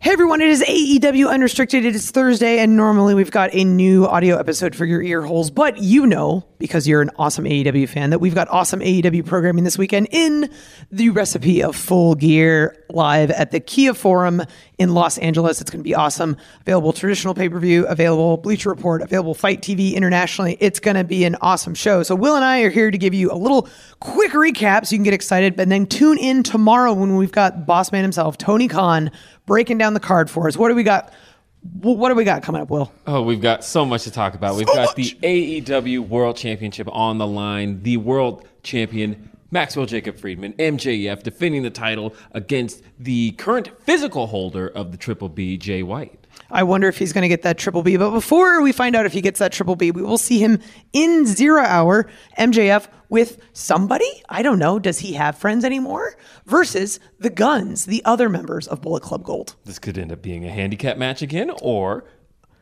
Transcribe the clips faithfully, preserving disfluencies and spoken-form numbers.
Hey everyone, it is A E W Unrestricted. It is Thursday, and normally we've got a new audio episode for your ear holes, but you know, because you're an awesome A E W fan, that we've got awesome A E W programming this weekend in the recipe of Full Gear live at the Kia Forum in Los Angeles. It's going to be awesome. Available traditional pay-per-view, available Bleacher Report, available Fight T V internationally. It's going to be an awesome show. So Will and I are here to give you a little quick recap so you can get excited, but then tune in tomorrow when we've got boss man himself, Tony Khan, breaking down the card for us. What do we got? What do we got coming up, Will? Oh, we've got so much to talk about. So we've got much. The A E W World Championship on the line. The world champion, Maxwell Jacob Friedman, M J F, defending the title against the current physical holder of the Triple B, Jay White. I wonder if he's going to get that Triple B. But before we find out if he gets that Triple B, we will see him in Zero Hour, M J F, with somebody. I don't know. Does he have friends anymore? Versus the Guns, the other members of Bullet Club Gold. This could end up being a handicap match again, or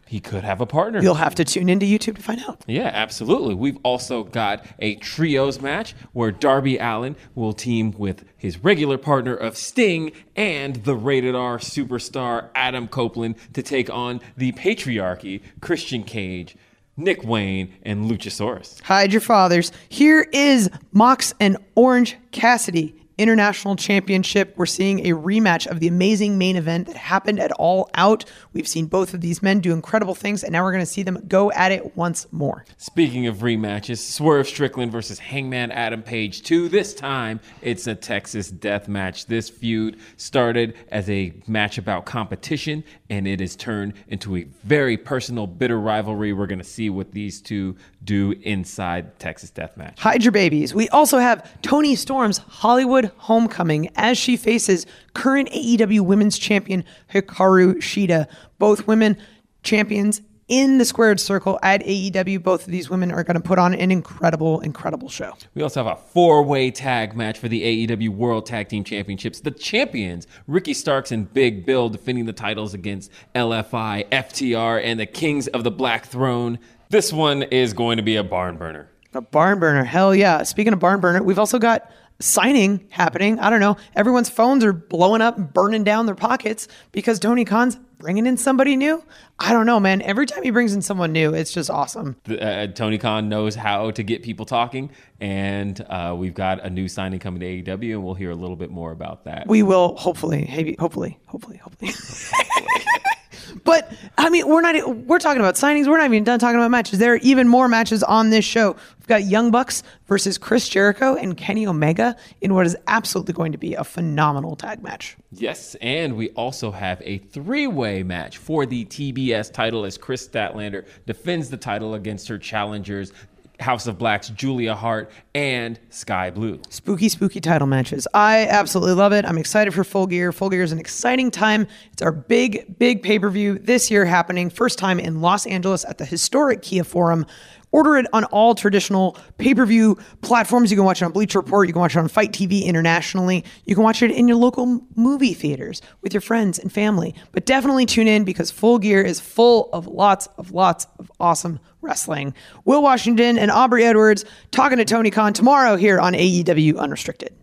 he could have a partner. You'll have to tune into YouTube to find out. Yeah, absolutely. We've also got a trios match where Darby Allin will team with his regular partner of Sting and the rated R superstar Adam Copeland to take on the patriarchy, Christian Cage, Nick Wayne, and Luchasaurus. Hide your fathers. Here is Mox and Orange Cassidy, International Championship. We're seeing a rematch of the amazing main event that happened at All Out. We've seen both of these men do incredible things, and now we're going to see them go at it once more. Speaking of rematches, Swerve Strickland versus Hangman Adam Page two. This time, it's a Texas Deathmatch. This feud started as a match about competition, and it has turned into a very personal, bitter rivalry. We're going to see what these two do inside Texas Deathmatch. Hide your babies. We also have Toni Storm's Hollywood Homecoming as she faces current A E W Women's Champion Hikaru Shida. Both women champions in the squared circle at A E W. Both of these women are going to put on an incredible, incredible show. We also have a four-way tag match for the A E W World Tag Team Championships. The champions, Ricky Starks and Big Bill, defending the titles against L F I, F T R, and the Kings of the Black Throne. This one is going to be a barn burner. A barn burner, hell yeah. Speaking of barn burner, we've also got signing happening. I don't know. Everyone's phones are blowing up and burning down their pockets because Tony Khan's bringing in somebody new. I don't know, man. Every time he brings in someone new, it's just awesome. Uh, Tony Khan knows how to get people talking, and uh, we've got a new signing coming to A E W, and we'll hear a little bit more about that. We will, hopefully. Hey, hopefully, hopefully, hopefully. But, I mean, we're not, we're talking about signings. We're not even done talking about matches. There are even more matches on this show. We've got Young Bucks versus Chris Jericho and Kenny Omega in what is absolutely going to be a phenomenal tag match. Yes, and we also have a three-way match for the T B S title as Chris Statlander defends the title against her challengers, House of Black's Julia Hart and Sky Blue. Spooky, spooky title matches. I absolutely love it. I'm excited for Full Gear. Full Gear is an exciting time. It's our big, big pay-per-view this year happening. First time in Los Angeles at the historic Kia Forum. Order it on all traditional pay-per-view platforms. You can watch it on Bleacher Report. You can watch it on Fight T V internationally. You can watch it in your local movie theaters with your friends and family. But definitely tune in because Full Gear is full of lots of lots of awesome wrestling. Will Washington and Aubrey Edwards talking to Tony Khan tomorrow here on A E W Unrestricted.